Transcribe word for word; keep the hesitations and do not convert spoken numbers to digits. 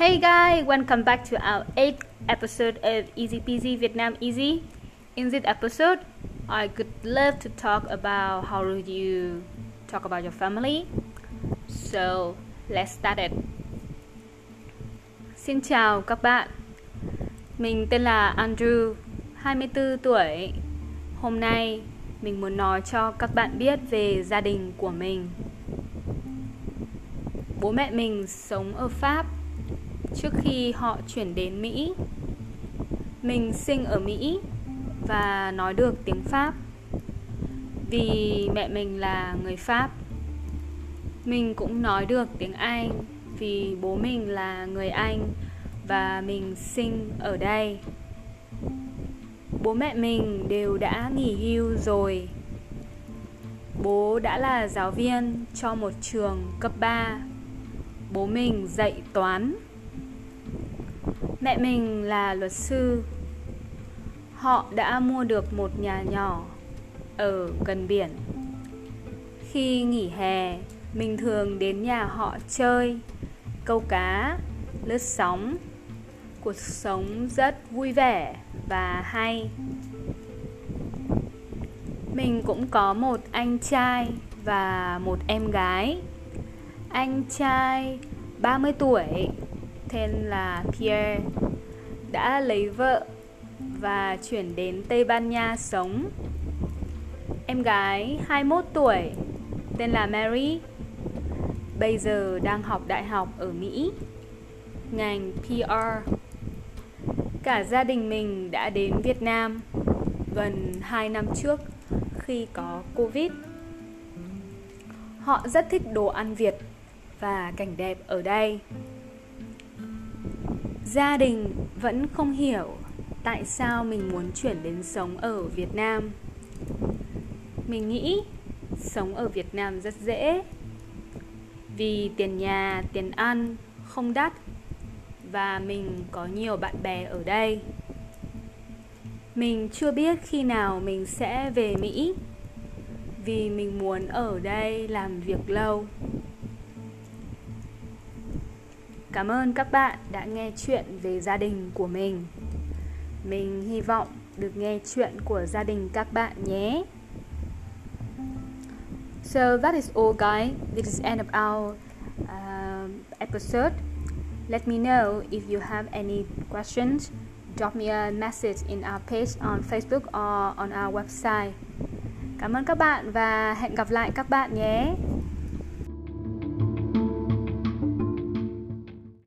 Hey guys, welcome back to our eighth episode of Easy Peasy Vietnam Easy. In this episode, I would love to talk about how you talk about your family. So, let's start it. Xin chào các bạn. Mình tên là Andrew, hai mươi tư tuổi. Hôm nay, mình muốn nói cho các bạn biết về gia đình của mình. Bố mẹ mình sống ở Pháp trước khi họ chuyển đến Mỹ. Mình sinh ở Mỹ và nói được tiếng Pháp vì mẹ mình là người Pháp. Mình cũng nói được tiếng Anh vì bố mình là người Anh và mình sinh ở đây. Bố mẹ mình đều đã nghỉ hưu rồi. Bố đã là giáo viên cho một trường cấp ba. Bố mình dạy toán. Mẹ mình là luật sư. Họ đã mua được một nhà nhỏ ở gần biển. Khi nghỉ hè, mình thường đến nhà họ chơi, câu cá, lướt sóng. Cuộc sống rất vui vẻ và hay. Mình cũng có một anh trai và một em gái. Anh trai ba mươi tuổi, tên là Pierre, đã lấy vợ và chuyển đến Tây Ban Nha sống. Em gái hai mươi mốt tuổi, tên là Mary, bây giờ đang học đại học ở Mỹ, ngành P R. Cả gia đình mình đã đến Việt Nam gần hai năm trước khi có Covid. Họ rất thích đồ ăn Việt và cảnh đẹp ở đây. Gia đình vẫn không hiểu tại sao mình muốn chuyển đến sống ở Việt Nam. Mình nghĩ sống ở Việt Nam rất dễ vì tiền nhà, tiền ăn không đắt và mình có nhiều bạn bè ở đây. Mình chưa biết khi nào mình sẽ về Mỹ vì mình muốn ở đây làm việc lâu. Cảm ơn các bạn đã nghe chuyện về gia đình của mình. Mình hy vọng được nghe chuyện của gia đình các bạn nhé. So that is all guys. This is end of our uh, episode. Let me know if you have any questions. Drop me a message in our page on Facebook or on our website. Cảm ơn các bạn và hẹn gặp lại các bạn nhé.